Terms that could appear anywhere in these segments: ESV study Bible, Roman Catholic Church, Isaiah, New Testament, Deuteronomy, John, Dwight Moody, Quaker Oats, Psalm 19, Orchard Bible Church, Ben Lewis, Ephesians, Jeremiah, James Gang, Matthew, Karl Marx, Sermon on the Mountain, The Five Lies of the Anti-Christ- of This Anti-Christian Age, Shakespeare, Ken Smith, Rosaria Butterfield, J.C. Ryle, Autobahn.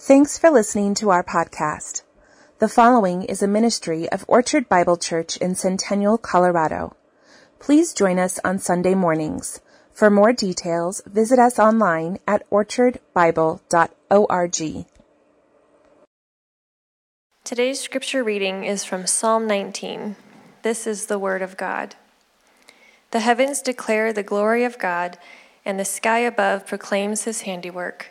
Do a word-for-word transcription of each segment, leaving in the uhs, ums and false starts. Thanks for listening to our podcast. The following is a ministry of Orchard Bible Church in Centennial, Colorado. Please join us on Sunday mornings. For more details, visit us online at orchard bible dot org. Today's scripture reading is from Psalm nineteen. This is the word of God. The heavens declare the glory of God, and the sky above proclaims his handiwork.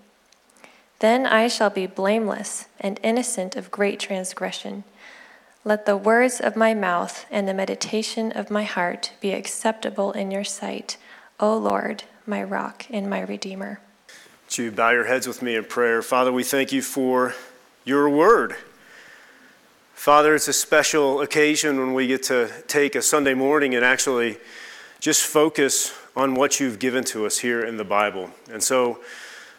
Then I shall be blameless and innocent of great transgression. Let the words of my mouth and the meditation of my heart be acceptable in your sight, O Lord, my rock and my redeemer. Would you bow your heads with me in prayer? Father, we thank you for your word. Father, it's a special occasion when we get to take a Sunday morning and actually just focus on what you've given to us here in the Bible. And so,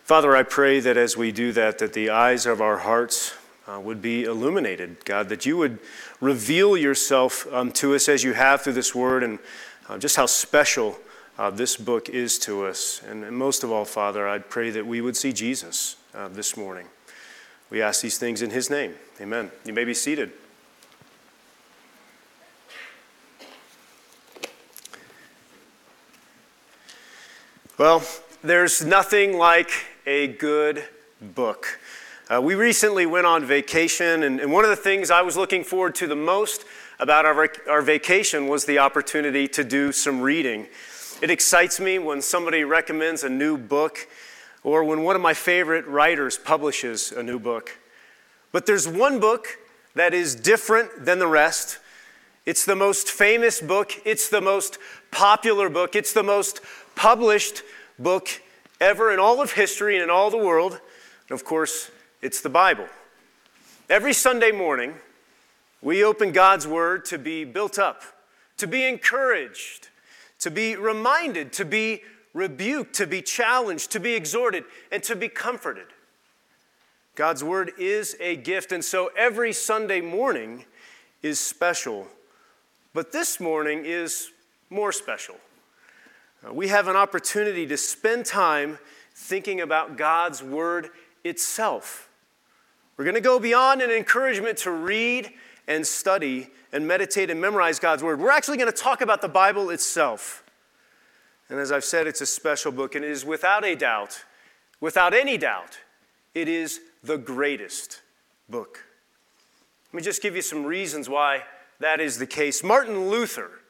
Father, I pray that as we do that, that the eyes of our hearts uh, would be illuminated, God, that you would reveal yourself um, to us as you have through this word, and uh, just how special uh, this book is to us. And, and most of all, Father, I pray that we would see Jesus uh, this morning. We ask these things in his name. Amen. You may be seated. Well, there's nothing like a good book. Uh, we recently went on vacation, and, and one of the things I was looking forward to the most about our, our vacation was the opportunity to do some reading. It excites me when somebody recommends a new book or when one of my favorite writers publishes a new book. But there's one book that is different than the rest. It's the most famous book. It's the most popular book. It's the most published book ever in all of history and in all the world. And of course, it's the Bible. Every Sunday morning, we open God's Word to be built up, to be encouraged, to be reminded, to be rebuked, to be challenged, to be exhorted, and to be comforted. God's Word is a gift, and so every Sunday morning is special. But this morning is more special. We have an opportunity to spend time thinking about God's Word itself. We're going to go beyond an encouragement to read and study and meditate and memorize God's Word. We're actually going to talk about the Bible itself. And as I've said, it's a special book, and it is without a doubt, without any doubt, it is the greatest book. Let me just give you some reasons why that is the case. Martin Luther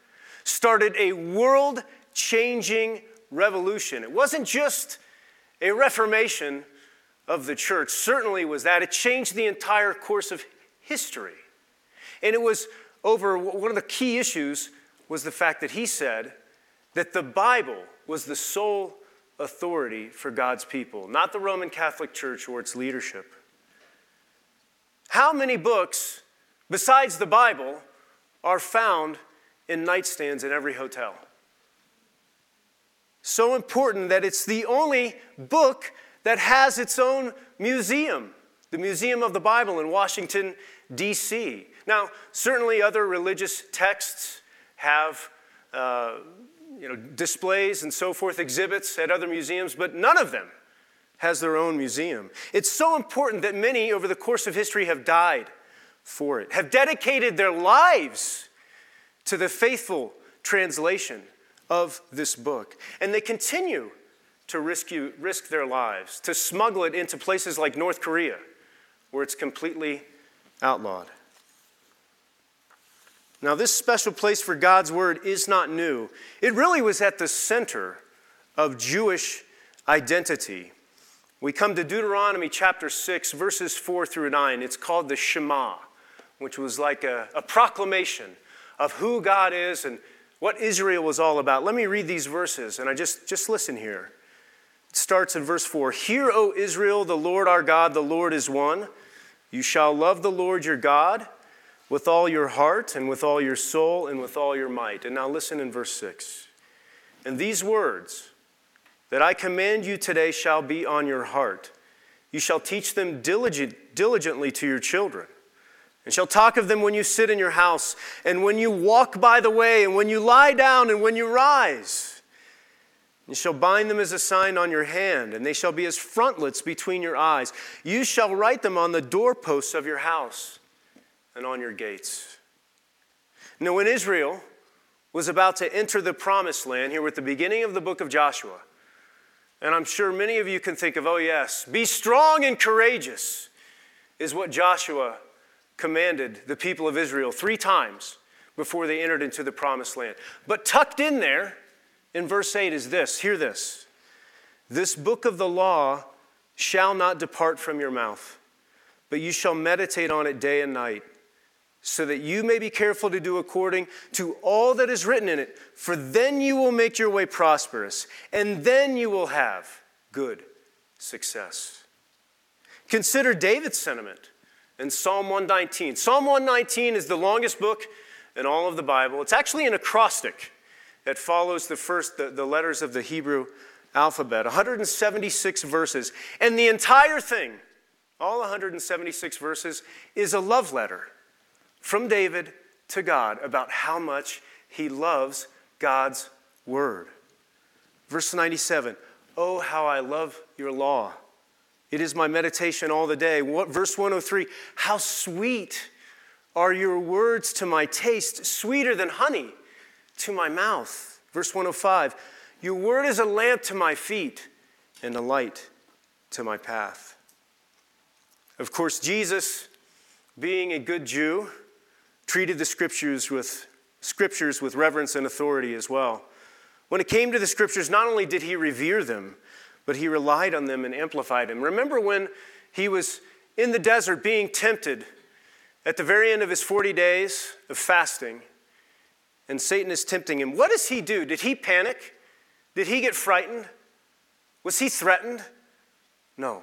started a world changing revolution. It wasn't just a reformation of the church. Certainly was that. It changed the entire course of history. And it was over, one of the key issues was the fact that he said that the Bible was the sole authority for God's people, not the Roman Catholic Church or its leadership. How many books besides the Bible are found in nightstands in every hotel? So important that it's the only book that has its own museum, the Museum of the Bible in Washington, D C Now, certainly other religious texts have uh, you know, displays and so forth, exhibits at other museums, but none of them has their own museum. It's so important that many over the course of history have died for it, have dedicated their lives to the faithful translation of this book. And they continue to rescue, risk their lives, to smuggle it into places like North Korea, where it's completely outlawed. Now, this special place for God's word is not new. It really was at the center of Jewish identity. We come to Deuteronomy chapter six, verses four through nine. It's called the Shema, which was like a, a proclamation of who God is and what Israel was all about. Let me read these verses, and I just, just listen here. It starts in verse four. Hear, O Israel, the Lord our God, the Lord is one. You shall love the Lord your God with all your heart and with all your soul and with all your might. And now listen in verse six. And these words that I command you today shall be on your heart. You shall teach them diligent, diligently to your children, and shall talk of them when you sit in your house, and when you walk by the way, and when you lie down, and when you rise. You shall bind them as a sign on your hand, and they shall be as frontlets between your eyes. You shall write them on the doorposts of your house and on your gates. Now, when Israel was about to enter the promised land, here at the beginning of the book of Joshua, and I'm sure many of you can think of, oh yes, be strong and courageous is what Joshua commanded the people of Israel three times before they entered into the promised land. But tucked in there in verse eight is this, hear this. This book of the law shall not depart from your mouth, but you shall meditate on it day and night, so that you may be careful to do according to all that is written in it. For then you will make your way prosperous, and then you will have good success. Consider David's sentiment in Psalm one nineteen. Psalm one nineteen is the longest book in all of the Bible. It's actually an acrostic that follows the first, the, the letters of the Hebrew alphabet. one hundred seventy-six verses. And the entire thing, all one hundred seventy-six verses, is a love letter from David to God about how much he loves God's word. Verse ninety-seven, oh, how I love your law. It is my meditation all the day. What, verse one oh three, how sweet are your words to my taste, sweeter than honey to my mouth. Verse one oh five, your word is a lamp to my feet and a light to my path. Of course, Jesus, being a good Jew, treated the scriptures with scriptures with reverence and authority as well. When it came to the scriptures, not only did he revere them, but he relied on them and amplified them. Remember when he was in the desert being tempted at the very end of his forty days of fasting, and Satan is tempting him. What does he do? Did he panic? Did he get frightened? Was he threatened? No.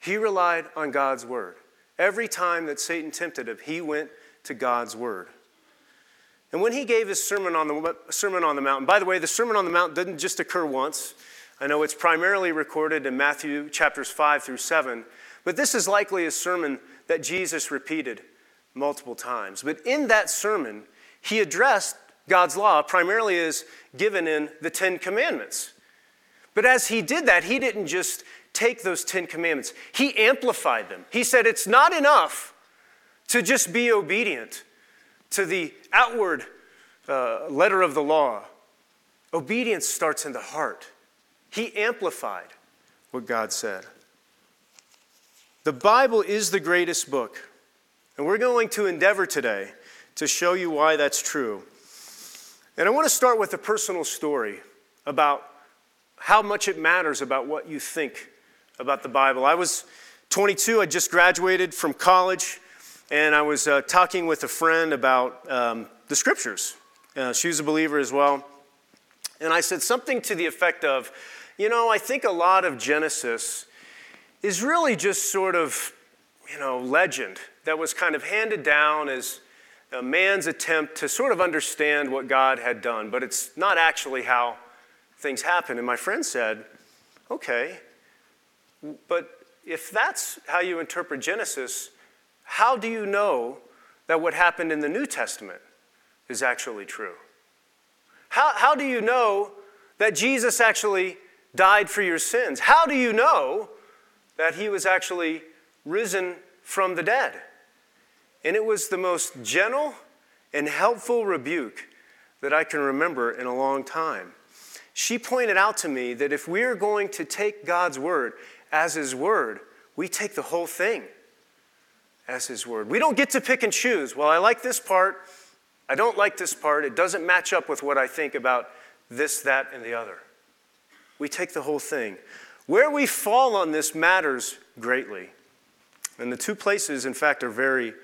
He relied on God's word. Every time that Satan tempted him, he went to God's word. And when he gave his Sermon on the Sermon on the Mountain, by the way, the Sermon on the Mountain didn't just occur once. I know it's primarily recorded in Matthew chapters five through seven, but this is likely a sermon that Jesus repeated multiple times. But in that sermon, he addressed God's law primarily as given in the Ten Commandments. But as he did that, he didn't just take those Ten Commandments. He amplified them. He said it's not enough to just be obedient to the outward uh, letter of the law. Obedience starts in the heart. He amplified what God said. The Bible is the greatest book, and we're going to endeavor today to show you why that's true. And I want to start with a personal story about how much it matters about what you think about the Bible. I was twenty-two. I just graduated from college, and I was uh, talking with a friend about um, the scriptures. Uh, she was a believer as well. And I said something to the effect of, you know, I think a lot of Genesis is really just sort of, you know, legend that was kind of handed down as a man's attempt to sort of understand what God had done, but it's not actually how things happen. And my friend said, okay, but if that's how you interpret Genesis, how do you know that what happened in the New Testament is actually true? How, how do you know that Jesus actually died for your sins? How do you know that he was actually risen from the dead? And it was the most gentle and helpful rebuke that I can remember in a long time. She pointed out to me that if we're going to take God's word as his word, we take the whole thing as his word. We don't get to pick and choose. Well, I like this part. I don't like this part. It doesn't match up with what I think about this, that, and the other. We take the whole thing. Where we fall on this matters greatly. And the two places, in fact, are very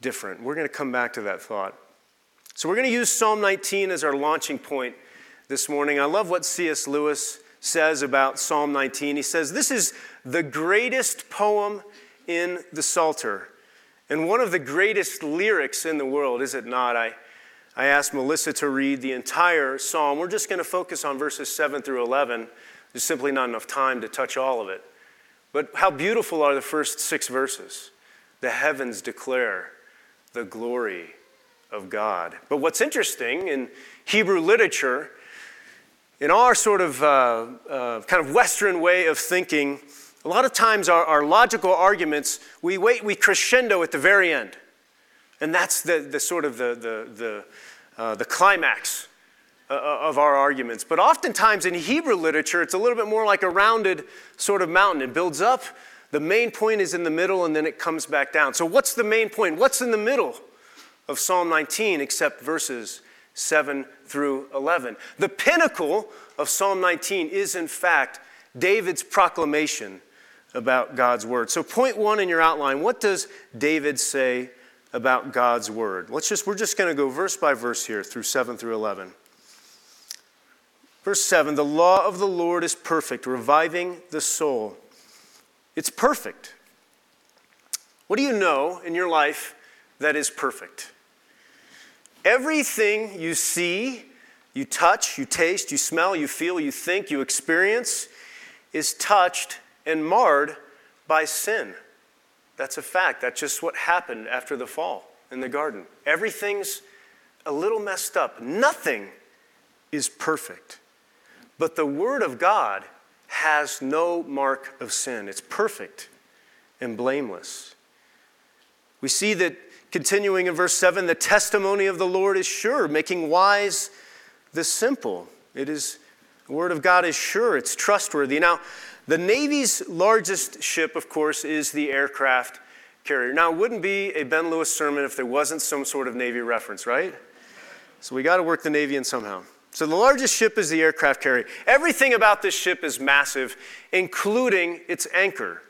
different. We're going to come back to that thought. So we're going to use Psalm nineteen as our launching point this morning. I love what C S Lewis says about Psalm nineteen. He says, this is the greatest poem in the Psalter and one of the greatest lyrics in the world, is it not? I I asked Melissa to read the entire psalm. We're just going to focus on verses seven through eleven. There's simply not enough time to touch all of it. But how beautiful are the first six verses. The heavens declare the glory of God. But what's interesting in Hebrew literature, in our sort of uh, uh, kind of Western way of thinking, a lot of times our, our logical arguments, we wait, we crescendo at the very end. And that's the, the sort of the the the, uh, the climax uh, of our arguments. But oftentimes in Hebrew literature, it's a little bit more like a rounded sort of mountain. It builds up. The main point is in the middle, and then it comes back down. So what's the main point? What's in the middle of Psalm nineteen except verses seven through eleven? The pinnacle of Psalm nineteen is, in fact, David's proclamation about God's word. So point one in your outline, what does David say about God's word? Let's just, we're just going to go verse by verse here through seven through eleven. Verse seven, the law of the Lord is perfect, reviving the soul. It's perfect. What do you know in your life that is perfect? Everything you see, you touch, you taste, you smell, you feel, you think, you experience is touched and marred by sin. That's a fact. That's just what happened after the fall in the garden. Everything's a little messed up. Nothing is perfect. But the Word of God has no mark of sin. It's perfect and blameless. We see that, continuing in verse seven, the testimony of the Lord is sure, making wise the simple. It is, the Word of God is sure. It's trustworthy. Now, the Navy's largest ship, of course, is the aircraft carrier. Now, it wouldn't be a Ben Lewis sermon if there wasn't some sort of Navy reference, right? So we got to work the Navy in somehow. So the largest ship is the aircraft carrier. Everything about this ship is massive, including its anchor.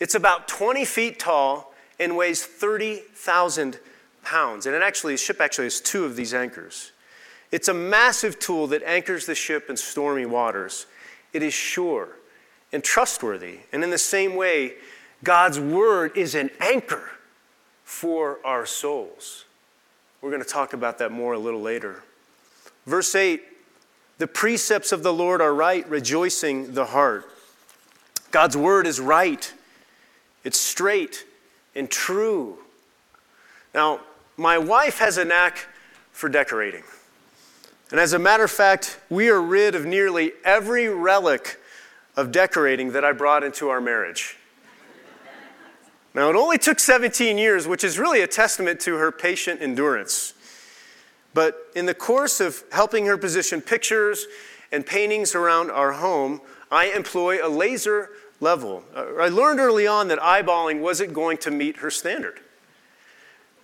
It's about twenty feet tall and weighs thirty thousand pounds. And it actually, the ship actually has two of these anchors. It's a massive tool that anchors the ship in stormy waters. It is sure and trustworthy. And in the same way, God's word is an anchor for our souls. We're going to talk about that more a little later. Verse eight, the precepts of the Lord are right, rejoicing the heart. God's word is right. It's straight and true. Now, my wife has a knack for decorating. And as a matter of fact, we are rid of nearly every relic of decorating that I brought into our marriage. Now, it only took seventeen years, which is really a testament to her patient endurance. But in the course of helping her position pictures and paintings around our home, I employ a laser level. I learned early on that eyeballing wasn't going to meet her standard.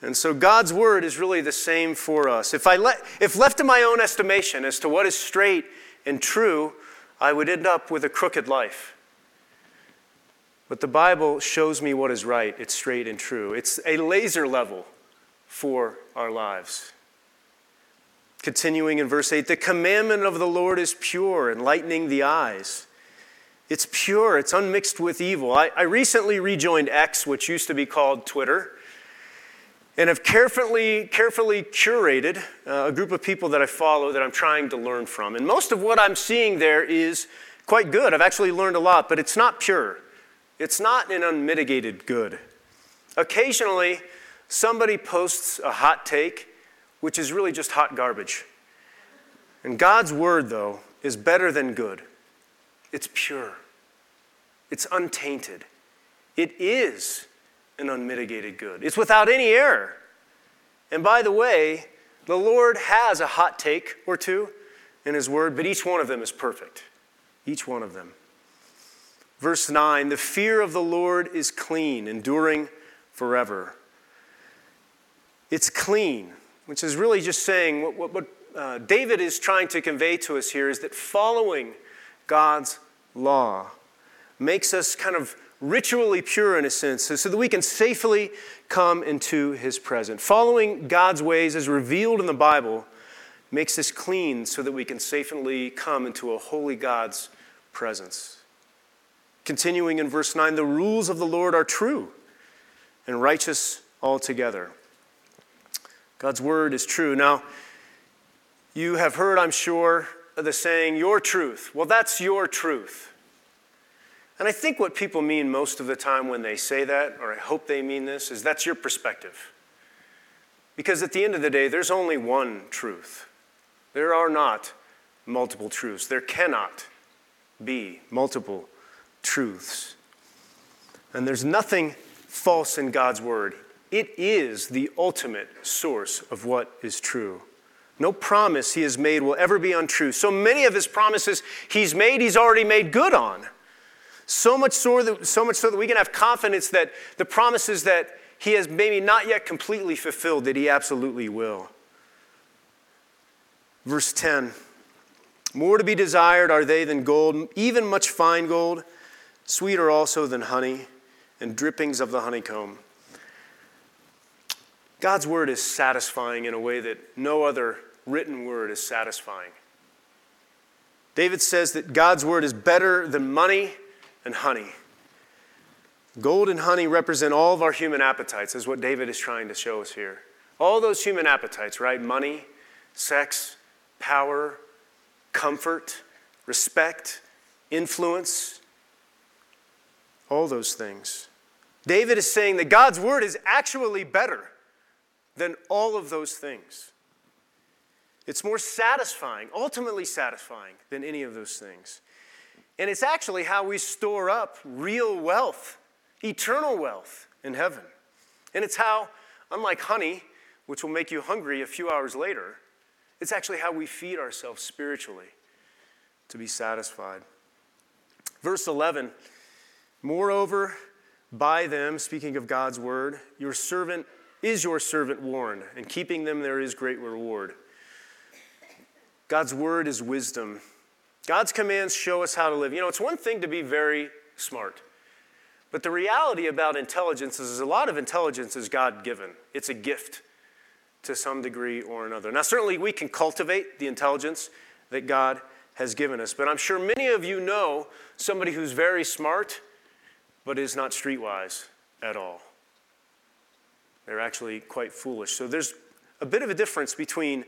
And so God's word is really the same for us. If I let, if left to my own estimation as to what is straight and true, I would end up with a crooked life. But the Bible shows me what is right. It's straight and true. It's a laser level for our lives. Continuing in verse eight, the commandment of the Lord is pure, enlightening the eyes. It's pure. It's unmixed with evil. I, I recently rejoined X, which used to be called Twitter, and have carefully, carefully curated uh, a group of people that I follow that I'm trying to learn from. And most of what I'm seeing there is quite good. I've actually learned a lot, but it's not pure. It's not an unmitigated good. Occasionally, somebody posts a hot take, which is really just hot garbage. And God's word, though, is better than good. It's pure. It's untainted. It is an unmitigated good. It's without any error. And by the way, the Lord has a hot take or two in his word, but each one of them is perfect. Each one of them. Verse nine, the fear of the Lord is clean, enduring forever. It's clean, which is really just saying what, what, what uh, David is trying to convey to us here is that following God's law makes us kind of ritually pure in a sense, so that we can safely come into his presence. Following God's ways as revealed in the Bible makes us clean so that we can safely come into a holy God's presence. Continuing in verse nine, the rules of the Lord are true and righteous altogether. God's word is true. Now, you have heard, I'm sure, the saying, your truth. Well, that's your truth. And I think what people mean most of the time when they say that, or I hope they mean this, is that's your perspective. Because at the end of the day, there's only one truth. There are not multiple truths. There cannot be multiple truths. And there's nothing false in God's word. It is the ultimate source of what is true. No promise he has made will ever be untrue. So many of his promises he's made, he's already made good on. So much so that, so much so that we can have confidence that the promises that he has maybe not yet completely fulfilled, that he absolutely will. Verse ten, more to be desired are they than gold, even much fine gold, sweeter also than honey, and drippings of the honeycomb. God's word is satisfying in a way that no other written word is satisfying. David says that God's word is better than money and honey. Gold and honey represent all of our human appetites, is what David is trying to show us here. All those human appetites, right? Money, sex, power, comfort, respect, influence, all those things. David is saying that God's word is actually better than all of those things. It's more satisfying, ultimately satisfying, than any of those things. And it's actually how we store up real wealth, eternal wealth in heaven. And it's how, unlike honey, which will make you hungry a few hours later, it's actually how we feed ourselves spiritually to be satisfied. Verse eleven, moreover, by them, speaking of God's word, your servant is your servant warned, and keeping them there is great reward. God's word is wisdom. God's commands show us how to live. You know, it's one thing to be very smart, but the reality about intelligence is a lot of intelligence is God-given. It's a gift to some degree or another. Now, certainly we can cultivate the intelligence that God has given us, but I'm sure many of you know somebody who's very smart but is not streetwise at all. They're actually quite foolish. So there's a bit of a difference between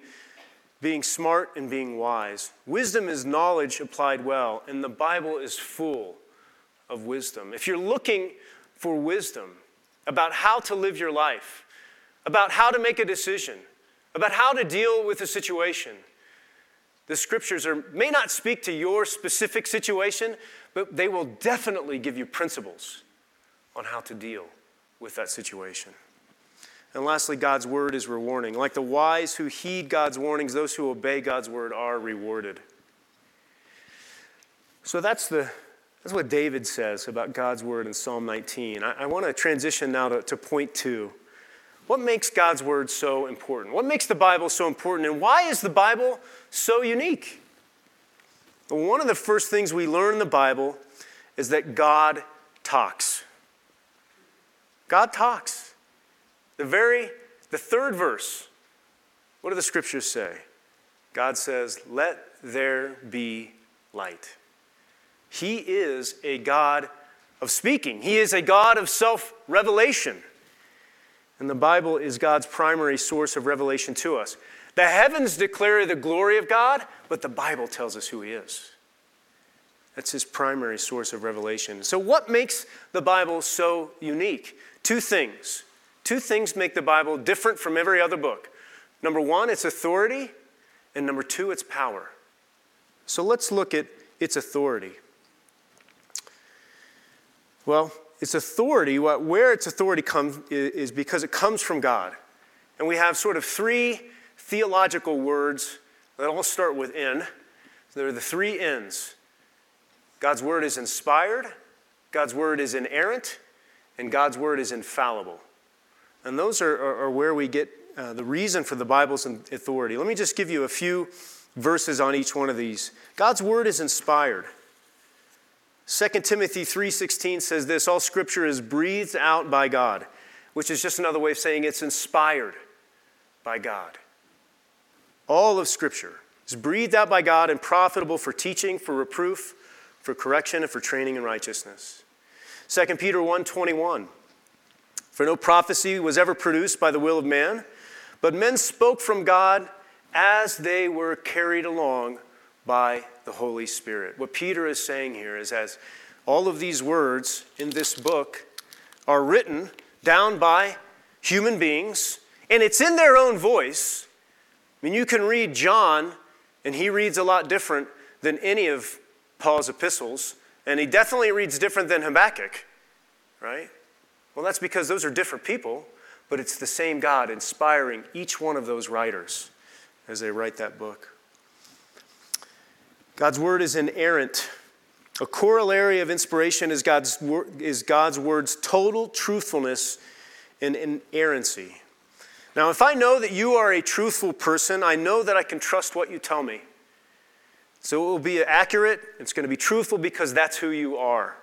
being smart and being wise. Wisdom is knowledge applied well, and the Bible is full of wisdom. If you're looking for wisdom about how to live your life, about how to make a decision, about how to deal with a situation, the scriptures are, may not speak to your specific situation, but they will definitely give you principles on how to deal with that situation. And lastly, God's word is rewarding. Like the wise who heed God's warnings, those who obey God's word are rewarded. So that's the that's what David says about God's word in Psalm nineteen. I, I want to transition now to, to point two. What makes God's word so important? What makes the Bible so important? And why is the Bible so unique? Well, one of the first things we learn in the Bible is that God talks. God talks. The very, the third verse, what do the scriptures say? God says, let there be light. He is a God of speaking. He is a God of self-revelation. And the Bible is God's primary source of revelation to us. The heavens declare the glory of God, but the Bible tells us who he is. That's his primary source of revelation. So what makes the Bible so unique? Two things. Two things make the Bible different from every other book. Number one, its authority, And number two, its power. So let's look at its authority. Well, its authority, where its authority comes is because it comes from God. And we have sort of three theological words that all start with N. So there are the three N's. God's word is inspired, God's word is inerrant, and God's word is infallible. And those are, are, are where we get uh, the reason for the Bible's authority. Let me just give you a few verses on each one of these. God's word is inspired. Second Timothy three sixteen says this, all scripture is breathed out by God, which is just another way of saying it's inspired by God. All of scripture is breathed out by God and profitable for teaching, for reproof, for correction, and for training in righteousness. Second Peter one twenty-one, for no prophecy was ever produced by the will of man, but men spoke from God as they were carried along by the Holy Spirit. What Peter is saying here is as all of these words in this book are written down by human beings, and it's in their own voice. I mean, you can read John, and he reads a lot different than any of Paul's epistles, and he definitely reads different than Habakkuk, right? Well, that's because those are different people, but it's the same God inspiring each one of those writers as they write that book. God's word is inerrant. A corollary of inspiration is God's is God's word's total truthfulness and inerrancy. Now, if I know that you are a truthful person, I know that I can trust what you tell me. So it will be accurate, it's going to be truthful because that's who you are.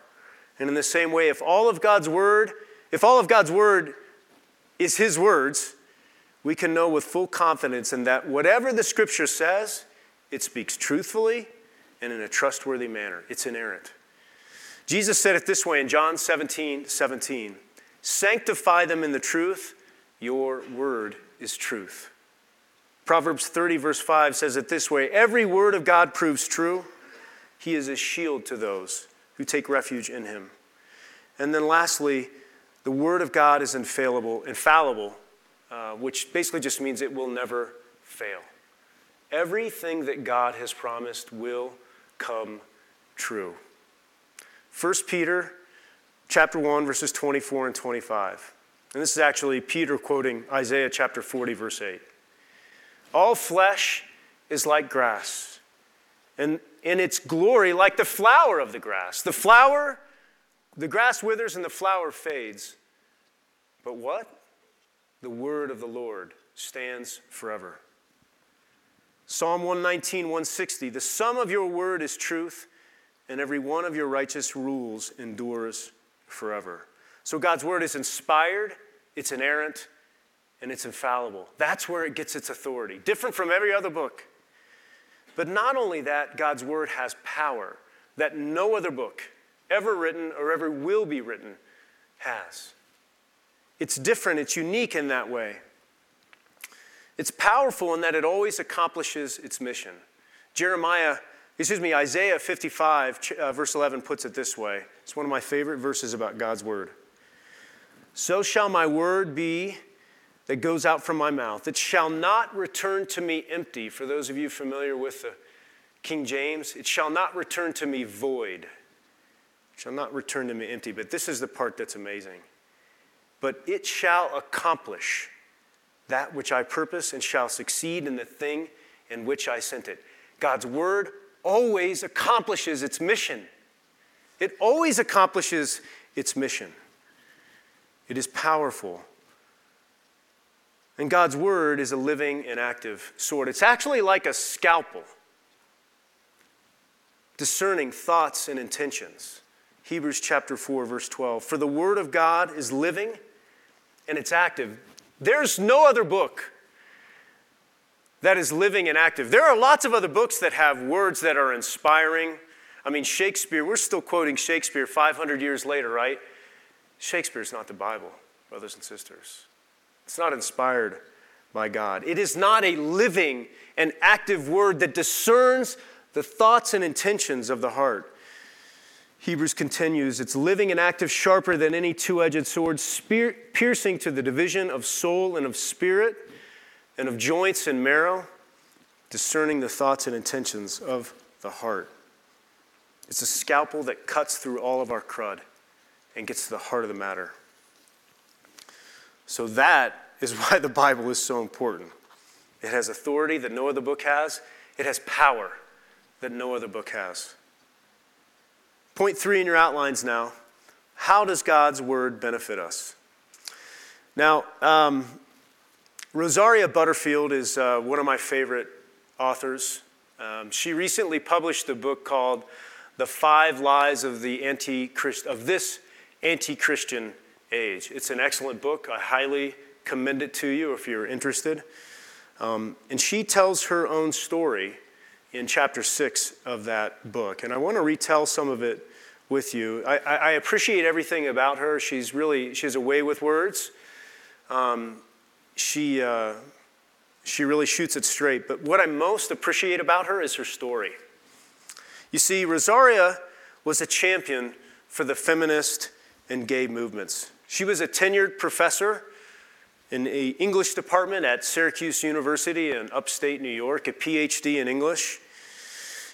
And in the same way, if all of God's word, if all of God's word is his words, we can know with full confidence in that whatever the scripture says, it speaks truthfully and in a trustworthy manner. It's inerrant. Jesus said it this way in John seventeen seventeen. Sanctify them in the truth. Your word is truth. Proverbs thirty verse five says it this way. Every word of God proves true. He is a shield to those who take refuge in him. And then lastly, the word of God is infallible, infallible, uh, which basically just means it will never fail. Everything that God has promised will come true. First Peter chapter one, verses twenty-four and twenty-five. And this is actually Peter quoting Isaiah chapter forty, verse eight. All flesh is like grass, and in its glory like the flower of the grass. The flower, the grass withers and the flower fades. But what? The word of the Lord stands forever. Psalm one nineteen, one sixty, the sum of your word is truth, and every one of your righteous rules endures forever. So God's word is inspired, it's inerrant, and it's infallible. That's where it gets its authority, different from every other book. But not only that, God's word has power that no other book ever written or ever will be written has. It's different, it's unique in that way. It's powerful in that it always accomplishes its mission. Jeremiah, excuse me, Isaiah fifty-five, verse eleven puts it this way. It's one of my favorite verses about God's word. So shall my word be that goes out from my mouth. It shall not return to me empty. For those of you familiar with the King James, it shall not return to me void. It shall not return to me empty. But this is the part that's amazing. But it shall accomplish that which I purpose and shall succeed in the thing in which I sent it. God's word always accomplishes its mission. It always accomplishes its mission. It is powerful. And God's word is a living and active sword. It's actually like a scalpel, discerning thoughts and intentions. Hebrews chapter four, verse twelve. For the word of God is living and it's active. There's no other book that is living and active. There are lots of other books that have words that are inspiring. I mean, Shakespeare, we're still quoting Shakespeare five hundred years later, right? Shakespeare's not the Bible, brothers and sisters. It's not inspired by God. It is not a living and active word that discerns the thoughts and intentions of the heart. Hebrews continues, it's living and active, sharper than any two-edged sword, spear- piercing to the division of soul and of spirit and of joints and marrow, discerning the thoughts and intentions of the heart. It's a scalpel that cuts through all of our crud and gets to the heart of the matter. So that is why the Bible is so important. It has authority that no other book has. It has power that no other book has. Point three in your outlines now. How does God's word benefit us? Now, um, Rosaria Butterfield is uh, one of my favorite authors. Um, she recently published a book called "The Five Lies of the Anti-Christ of This Anti-Christian Age." It's an excellent book. I highly commend it to you if you're interested. Um, and she tells her own story in chapter six of that book, and I want to retell some of it with you. I, I, I appreciate everything about her. She's really she has a way with words. Um, she uh, she really shoots it straight. But what I most appreciate about her is her story. You see, Rosaria was a champion for the feminist and gay movements. She was a tenured professor in an English department at Syracuse University in upstate New York, a P H D in English.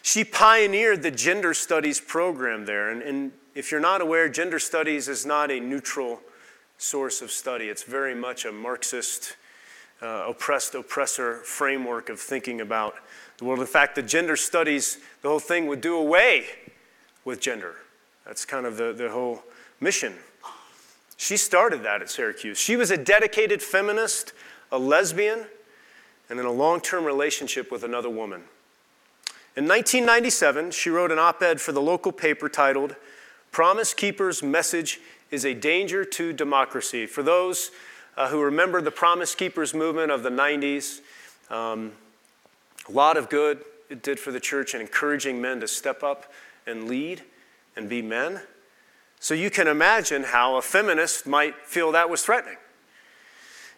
She pioneered the gender studies program there. And, and if you're not aware, gender studies is not a neutral source of study. It's very much a Marxist, uh, oppressed oppressor framework of thinking about the world. In fact, the gender studies, the whole thing would do away with gender. That's kind of the, the whole mission. She started that at Syracuse. She was a dedicated feminist, a lesbian, and in a long-term relationship with another woman. In nineteen ninety-seven, she wrote an op-ed for the local paper titled, "Promise Keepers' Message is a Danger to Democracy." For those uh, who remember the Promise Keepers movement of the nineties, um, a lot of good it did for the church in encouraging men to step up and lead and be men. So you can imagine how a feminist might feel that was threatening.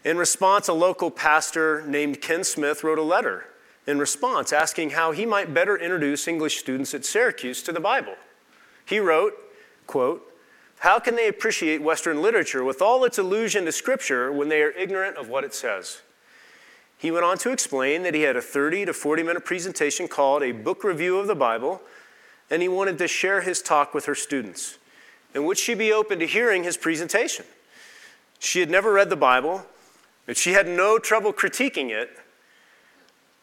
In response, a local pastor named Ken Smith wrote a letter in response, asking how he might better introduce English students at Syracuse to the Bible. He wrote, quote, "How can they appreciate Western literature with all its allusion to Scripture when they are ignorant of what it says?" He went on to explain that he had a thirty to forty minute presentation called a book review of the Bible, and he wanted to share his talk with her students. And would she be open to hearing his presentation? She had never read the Bible, but she had no trouble critiquing it.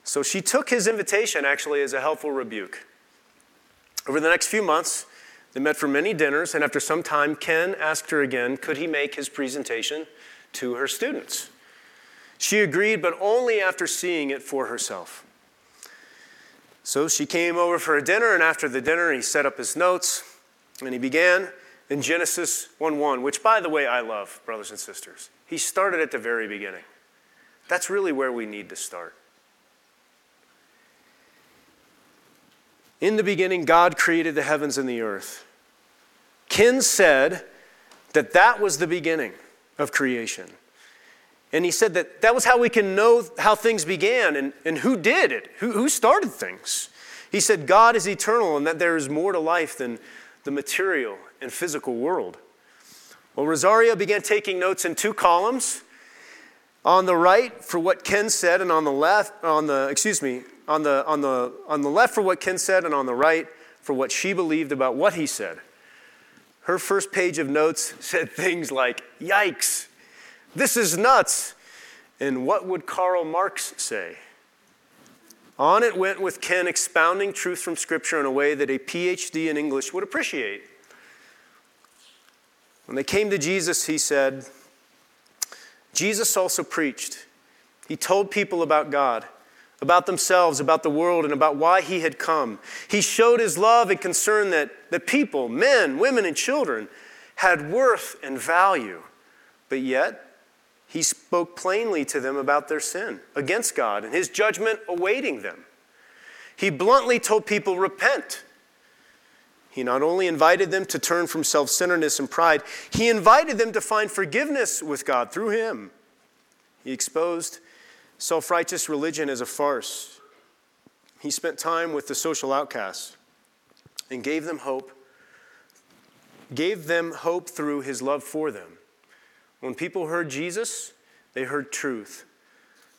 So she took his invitation, actually, as a helpful rebuke. Over the next few months, they met for many dinners, and after some time, Ken asked her again, could he make his presentation to her students? She agreed, but only after seeing it for herself. So she came over for a dinner, and after the dinner, he set up his notes, and he began in Genesis one one, which, by the way, I love, brothers and sisters. He started at the very beginning. That's really where we need to start. In the beginning, God created the heavens and the earth. Ken said that that was the beginning of creation. And he said that that was how we can know how things began and, and who did it, who, who started things. He said God is eternal and that there is more to life than the material and physical world. Well, Rosaria began taking notes in two columns. On the right for what Ken said, and on the left, on the, excuse me, on the on the on the left for what Ken said, and on the right for what she believed about what he said. Her first page of notes said things like, "Yikes, this is nuts," and "What would Karl Marx say?" On it went with Ken expounding truth from Scripture in a way that a P H D in English would appreciate. When they came to Jesus, he said, Jesus also preached. He told people about God, about themselves, about the world, and about why he had come. He showed his love and concern that the people, men, women, and children, had worth and value. But yet, he spoke plainly to them about their sin against God and his judgment awaiting them. He bluntly told people, repent. He not only invited them to turn from self-centeredness and pride, he invited them to find forgiveness with God through him. He exposed self-righteous religion as a farce. He spent time with the social outcasts and gave them hope, gave them hope through his love for them. When people heard Jesus, they heard truth.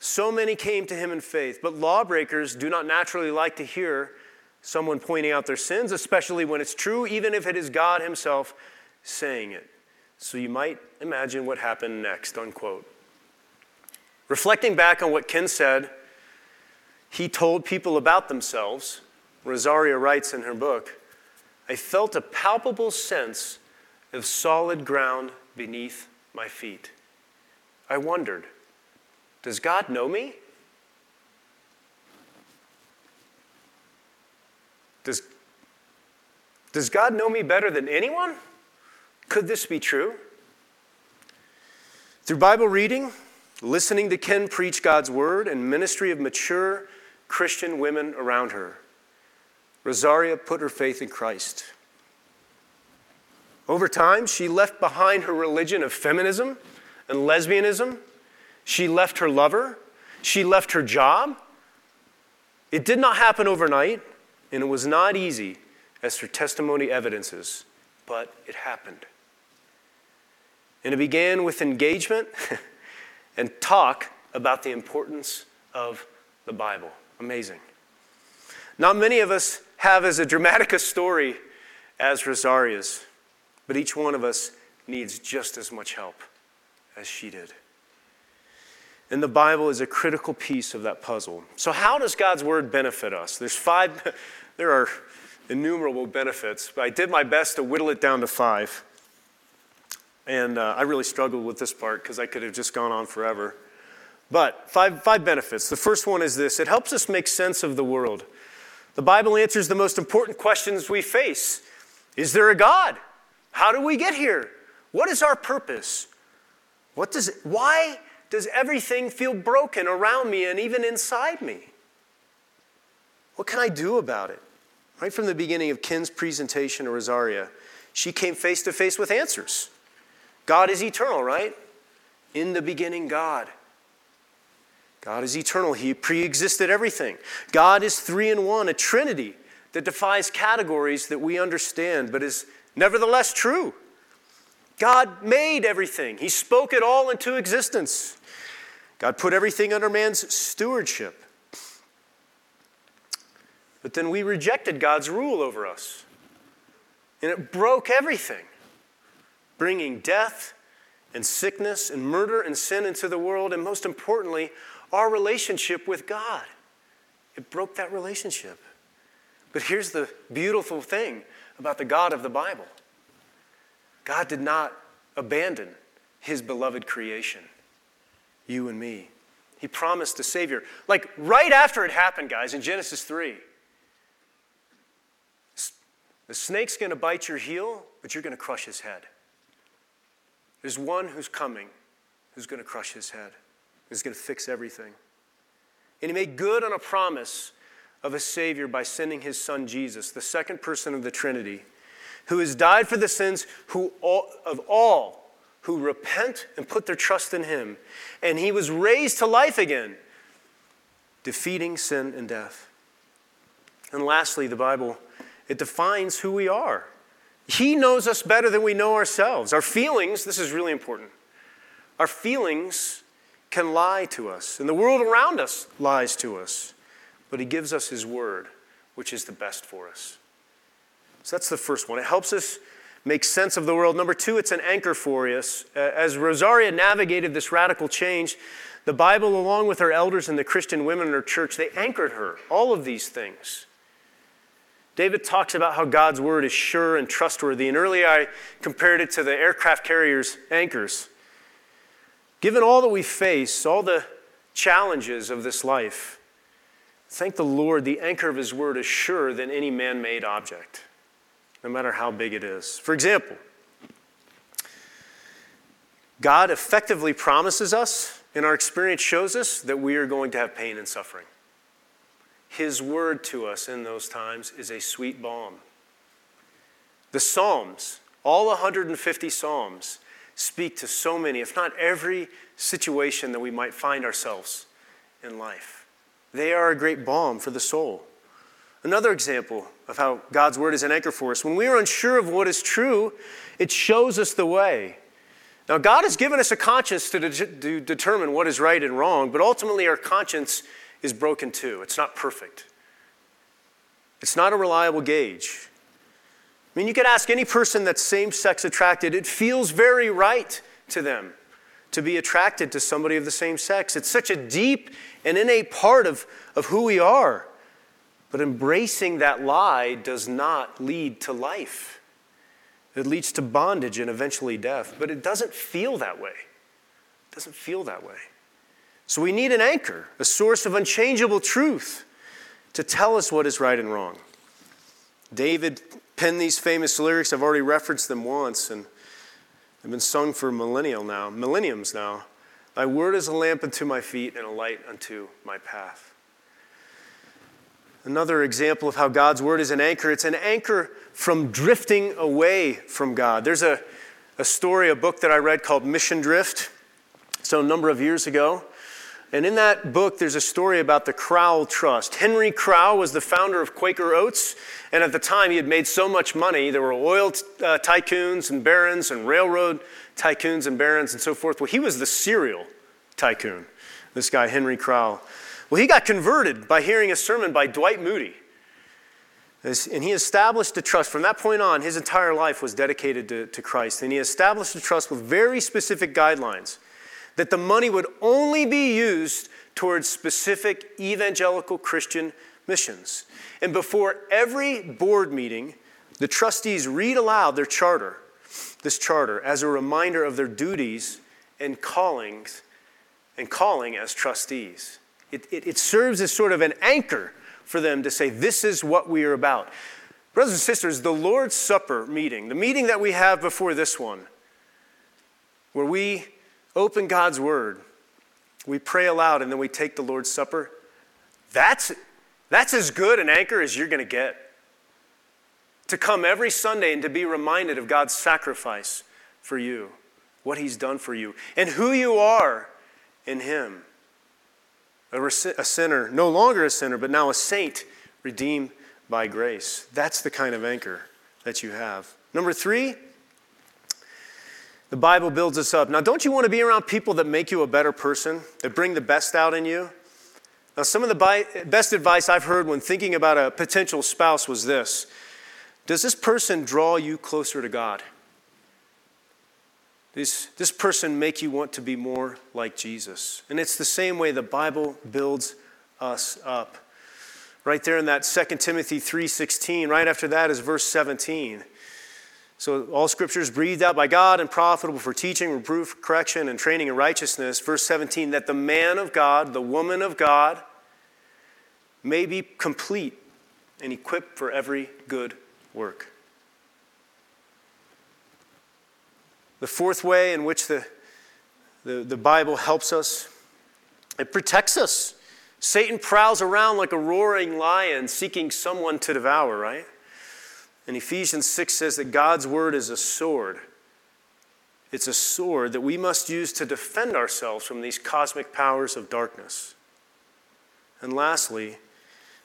So many came to him in faith, but lawbreakers do not naturally like to hear someone pointing out their sins, especially when it's true, even if it is God himself saying it. So you might imagine what happened next, unquote. Reflecting back on what Ken said, he told people about themselves. Rosaria writes in her book, I felt a palpable sense of solid ground beneath my feet. I wondered, does God know me? Does, does God know me better than anyone? Could this be true? Through Bible reading, listening to Ken preach God's word, and ministry of mature Christian women around her, Rosaria put her faith in Christ. Over time, she left behind her religion of feminism and lesbianism. She left her lover. She left her job. It did not happen overnight, and it was not easy, as her testimony evidences, but it happened. And it began with engagement and talk about the importance of the Bible. Amazing. Not many of us have as dramatic a story as Rosaria's, but each one of us needs just as much help as she did. And the Bible is a critical piece of that puzzle. So how does God's word benefit us? There's five, there are innumerable benefits, but I did my best to whittle it down to five. And uh, I really struggled with this part because I could have just gone on forever. But five, five benefits. The first one is this. It helps us make sense of the world. The Bible answers the most important questions we face. Is there a God? How did we get here? What is our purpose? What does, why? Does everything feel broken around me and even inside me? What can I do about it? Right from the beginning of Ken's presentation to Rosaria, she came face to face with answers. God is eternal, right? In the beginning, God. God is eternal. He pre-existed everything. God is three in one, a trinity that defies categories that we understand, but is nevertheless true. God made everything. He spoke it all into existence. God put everything under man's stewardship. But then we rejected God's rule over us. And it broke everything, bringing death and sickness and murder and sin into the world, and most importantly, our relationship with God. It broke that relationship. But here's the beautiful thing about the God of the Bible. God did not abandon his beloved creation, you and me. He promised a Savior. Like right after it happened, guys, in Genesis three. The snake's going to bite your heel, but you're going to crush his head. There's one who's coming who's going to crush his head. He's going to fix everything. And he made good on a promise of a Savior by sending his son Jesus, the second person of the Trinity, who has died for the sins who all, of all who repent and put their trust in him. And he was raised to life again, defeating sin and death. And lastly, the Bible, it defines who we are. He knows us better than we know ourselves. Our feelings, this is really important, our feelings can lie to us, and the world around us lies to us. But he gives us his word, which is the best for us. So that's the first one. It helps us make sense of the world. Number two, it's an anchor for us. As Rosaria navigated this radical change, the Bible, along with her elders and the Christian women in her church, they anchored her, all of these things. David talks about how God's word is sure and trustworthy, and earlier I compared it to the aircraft carrier's anchors. Given all that we face, all the challenges of this life, thank the Lord, the anchor of his word is surer than any man-made object, no matter how big it is. For example, God effectively promises us, and our experience shows us that we are going to have pain and suffering. His word to us in those times is a sweet balm. The Psalms, all one hundred fifty Psalms, speak to so many, if not every situation that we might find ourselves in life. They are a great balm for the soul. Another example of how God's word is an anchor for us. When we are unsure of what is true, it shows us the way. Now, God has given us a conscience to, de- to determine what is right and wrong, but ultimately our conscience is broken too. It's not perfect. It's not a reliable gauge. I mean, you could ask any person that's same-sex attracted, it feels very right to them to be attracted to somebody of the same sex. It's such a deep and innate part of, of who we are. But embracing that lie does not lead to life. It leads to bondage and eventually death. But it doesn't feel that way. It doesn't feel that way. So we need an anchor, a source of unchangeable truth to tell us what is right and wrong. David penned these famous lyrics. I've already referenced them once, and they've been sung for millennial now, millenniums now. Thy word is a lamp unto my feet and a light unto my path. Another example of how God's word is an anchor. It's an anchor from drifting away from God. There's a, a story, a book that I read called Mission Drift, so a number of years ago. And in that book, there's a story about the Crowell Trust. Henry Crowell was the founder of Quaker Oats, and at the time, he had made so much money. There were oil t- uh, tycoons and barons and railroad tycoons and barons and so forth. Well, he was the cereal tycoon, this guy, Henry Crowell. Well, he got converted by hearing a sermon by Dwight Moody, and he established a trust. From that point on, his entire life was dedicated to, to Christ, and he established a trust with very specific guidelines, that the money would only be used towards specific evangelical Christian missions. And before every board meeting, the trustees read aloud their charter, this charter, as a reminder of their duties and callings and calling as trustees. It, it, it serves as sort of an anchor for them to say, this is what we are about. Brothers and sisters, the Lord's Supper meeting, the meeting that we have before this one, where we open God's word, we pray aloud, and then we take the Lord's Supper. That's, that's as good an anchor as you're going to get. To come every Sunday and to be reminded of God's sacrifice for you, what he's done for you, and who you are in him. A, res- a sinner, no longer a sinner, but now a saint, redeemed by grace. That's the kind of anchor that you have. Number three, the Bible builds us up. Now, don't you want to be around people that make you a better person, that bring the best out in you? Now, some of the bi- best advice I've heard when thinking about a potential spouse was this. Does this person draw you closer to God? Does this person make you want to be more like Jesus? And it's the same way the Bible builds us up. Right there in that Second Timothy three sixteen, right after that is verse seventeen. So all scripture is breathed out by God and profitable for teaching, reproof, correction, and training in righteousness. Verse seventeen, that the man of God, the woman of God, may be complete and equipped for every good work. The fourth way in which the, the, the Bible helps us, it protects us. Satan prowls around like a roaring lion seeking someone to devour, right? And Ephesians six says that God's word is a sword. It's a sword that we must use to defend ourselves from these cosmic powers of darkness. And lastly,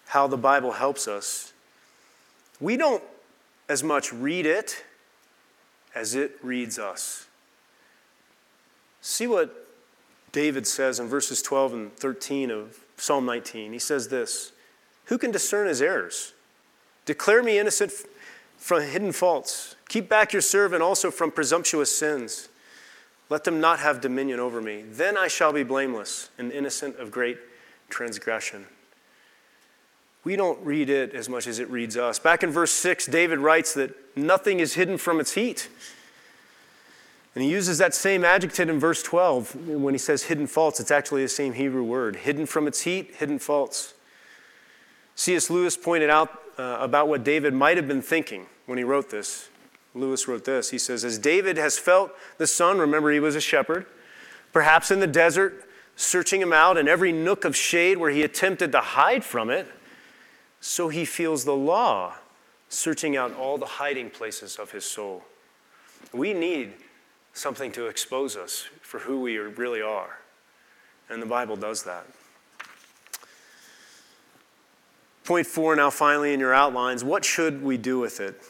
how the Bible helps us. We don't as much read it as it reads us. See what David says in verses twelve and thirteen of Psalm nineteen. He says this, who can discern his errors? Declare me innocent from hidden faults. Keep back your servant also from presumptuous sins. Let them not have dominion over me. Then I shall be blameless and innocent of great transgression. We don't read it as much as it reads us. Back in verse six, David writes that nothing is hidden from its heat. And he uses that same adjective in verse twelve. When he says hidden faults, it's actually the same Hebrew word. Hidden from its heat, hidden faults. C S. Lewis pointed out uh, about what David might have been thinking when he wrote this. Lewis wrote this. He says, as David has felt the sun, remember he was a shepherd, perhaps in the desert, searching him out in every nook of shade where he attempted to hide from it, so he feels the law searching out all the hiding places of his soul. We need something to expose us for who we really are. And the Bible does that. Point four now finally in your outlines, what should we do with it?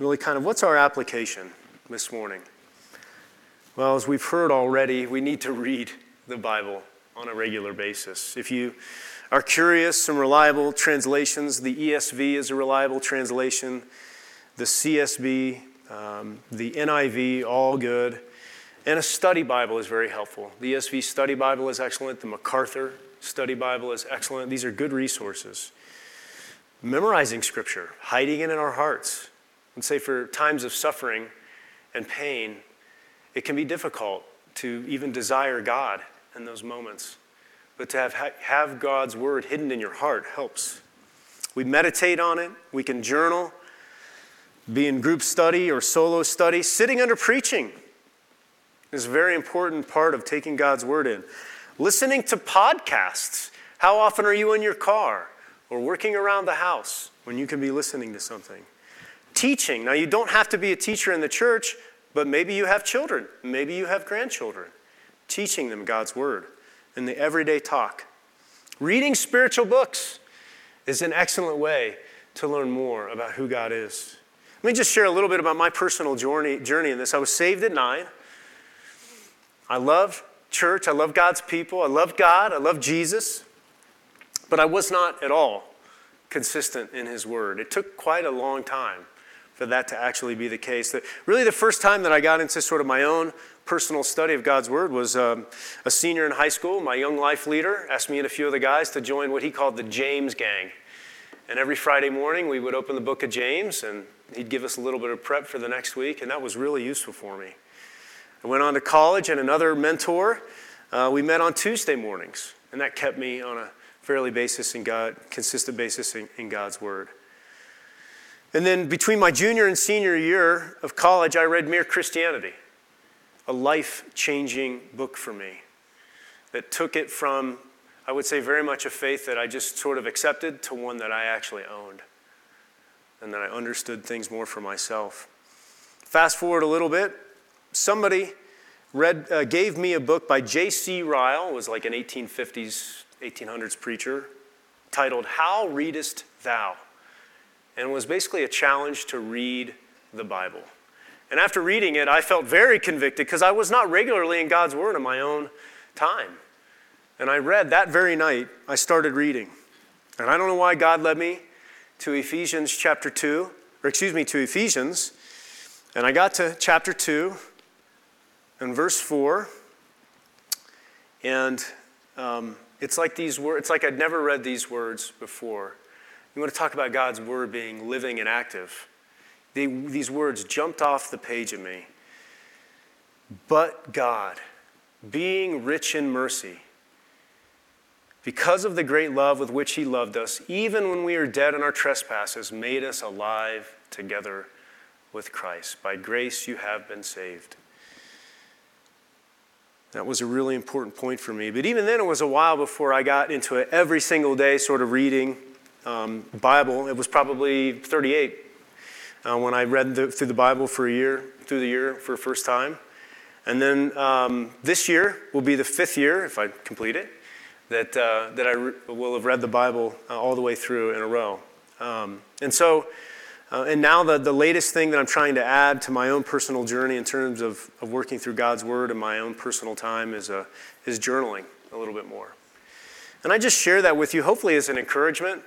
Really kind of what's our application this morning? Well, as we've heard already, we need to read the Bible on a regular basis. If you are curious, some reliable translations, the E S V is a reliable translation, the C S B, um, the N I V, all good. And a study Bible is very helpful. The E S V study Bible is excellent. The MacArthur study Bible is excellent. These are good resources. Memorizing Scripture, hiding it in our hearts. Let's say for times of suffering and pain, it can be difficult to even desire God in those moments. But to have, have God's word hidden in your heart helps. We meditate on it. We can journal, be in group study or solo study. Sitting under preaching is a very important part of taking God's word in. Listening to podcasts. How often are you in your car or working around the house when you can be listening to something? Teaching. Now, you don't have to be a teacher in the church, but maybe you have children. Maybe you have grandchildren. Teaching them God's word in the everyday talk. Reading spiritual books is an excellent way to learn more about who God is. Let me just share a little bit about my personal journey, journey in this. I was saved at nine. I loved church. I loved God's people. I loved God. I loved Jesus. But I was not at all consistent in his word. It took quite a long time for that to actually be the case. That really the first time that I got into sort of my own personal study of God's word was um, a senior in high school. My young life leader asked me and a few of the guys to join what he called the James gang. And every Friday morning we would open the book of James and he'd give us a little bit of prep for the next week, and that was really useful for me. I went on to college, and another mentor, uh, we met on Tuesday mornings, and that kept me on a fairly basis in God, consistent basis in, in God's word. And then between my junior and senior year of college, I read Mere Christianity, a life-changing book for me that took it from, I would say, very much a faith that I just sort of accepted to one that I actually owned, and that I understood things more for myself. Fast forward a little bit, somebody read, uh, gave me a book by J C Ryle, was like an eighteen fifties, eighteen hundreds preacher, titled How Readest Thou? And was basically a challenge to read the Bible. And after reading it, I felt very convicted because I was not regularly in God's word in my own time. And I read that very night, I started reading. And I don't know why God led me to Ephesians chapter two, or excuse me, to Ephesians. And I got to chapter two and verse four. And um, it's like these words, it's like I'd never read these words before. You want to talk about God's word being living and active. They, these words jumped off the page at me. But God, being rich in mercy, because of the great love with which he loved us, even when we were dead in our trespasses, made us alive together with Christ. By grace you have been saved. That was a really important point for me. But even then, it was a while before I got into it every single day sort of reading Um, Bible. It was probably thirty-eight uh, when I read the, through the Bible for a year, through the year for the first time. And then um, this year will be the fifth year, if I complete it, that uh, that I re- will have read the Bible uh, all the way through in a row. Um, and so, uh, and now the, the latest thing that I'm trying to add to my own personal journey in terms of, of working through God's Word in my own personal time is uh, is journaling a little bit more. And I just share that with you, hopefully as an encouragement.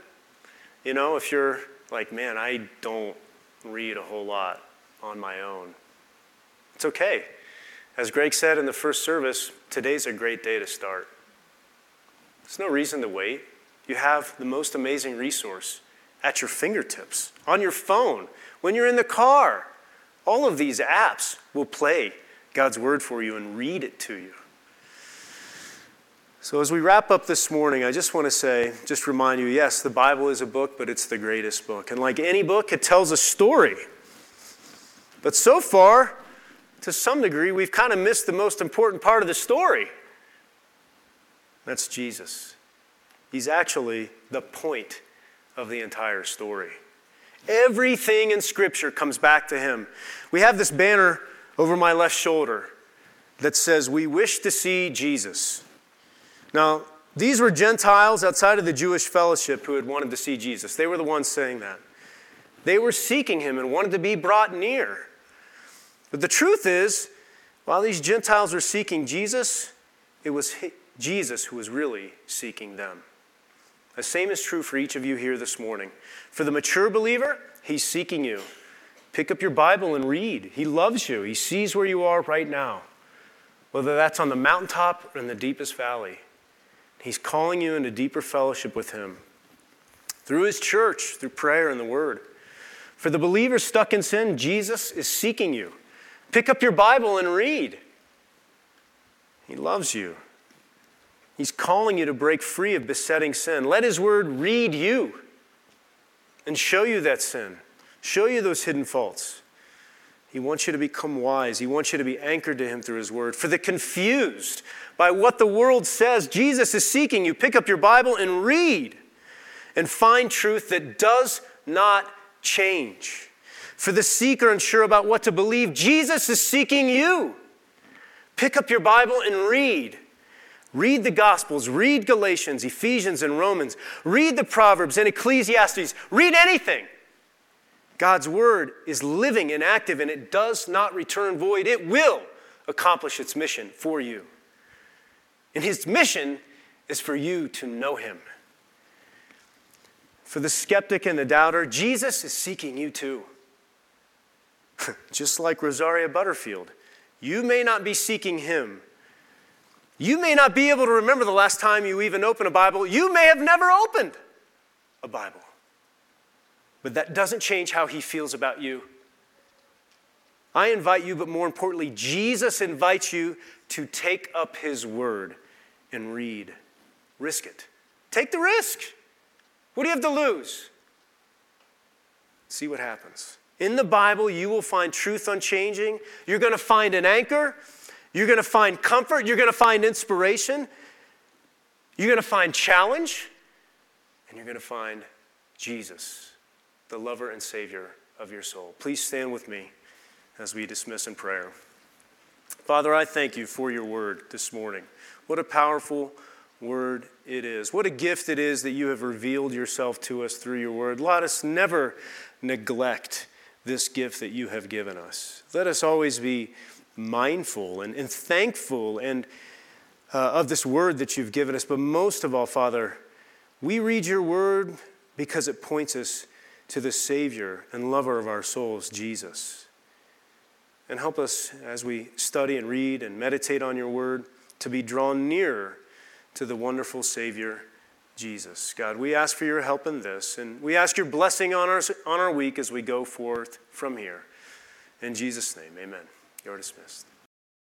You know, if you're like, man, I don't read a whole lot on my own, it's okay. As Greg said in the first service, today's a great day to start. There's no reason to wait. You have the most amazing resource at your fingertips, on your phone, when you're in the car. All of these apps will play God's word for you and read it to you. So as we wrap up this morning, I just want to say, just remind you, yes, the Bible is a book, but it's the greatest book. And like any book, it tells a story. But so far, to some degree, we've kind of missed the most important part of the story. That's Jesus. He's actually the point of the entire story. Everything in Scripture comes back to him. We have this banner over my left shoulder that says, "We wish to see Jesus." Now, these were Gentiles outside of the Jewish fellowship who had wanted to see Jesus. They were the ones saying that. They were seeking him and wanted to be brought near. But the truth is, While these Gentiles were seeking Jesus, it was Jesus who was really seeking them. The same is true for each of you here this morning. For the mature believer, he's seeking you. Pick up your Bible and read. He loves you. He sees where you are right now, whether that's on the mountaintop or in the deepest valley. He's calling you into deeper fellowship with him through his church, through prayer and the word. For the believer stuck in sin, Jesus is seeking you. Pick up your Bible and read. He loves you. He's calling you to break free of besetting sin. Let his word read you and show you that sin. Show you those hidden faults. He wants you to become wise. He wants you to be anchored to him through his word. For the confused by what the world says, Jesus is seeking you. Pick up your Bible and read and find truth that does not change. For the seeker unsure about what to believe, Jesus is seeking you. Pick up your Bible and read. Read the Gospels, read Galatians, Ephesians, and Romans. Read the Proverbs and Ecclesiastes. Read anything. God's word is living and active, and it does not return void. It will accomplish its mission for you. And his mission is for you to know him. For the skeptic and the doubter, Jesus is seeking you too. Just like Rosaria Butterfield, you may not be seeking him. You may not be able to remember the last time you even opened a Bible. You may have never opened a Bible. But that doesn't change how he feels about you. I invite you, but more importantly, Jesus invites you to take up his word and read. Risk it. Take the risk. What do you have to lose? See what happens. In the Bible, you will find truth unchanging. You're going to find an anchor. You're going to find comfort. You're going to find inspiration. You're going to find challenge. And you're going to find Jesus, the lover and savior of your soul. Please stand with me as we dismiss in prayer. Father, I thank you for your word this morning. What a powerful word it is. What a gift it is that you have revealed yourself to us through your word. Let us never neglect this gift that you have given us. Let us always be mindful and, and thankful and uh, of this word that you've given us. But most of all, Father, we read your word because it points us to the Savior and lover of our souls, Jesus. And help us as we study and read and meditate on your word to be drawn nearer to the wonderful Savior, Jesus. God, we ask for your help in this, and we ask your blessing on our, on our week as we go forth from here. In Jesus' name, amen. You're dismissed.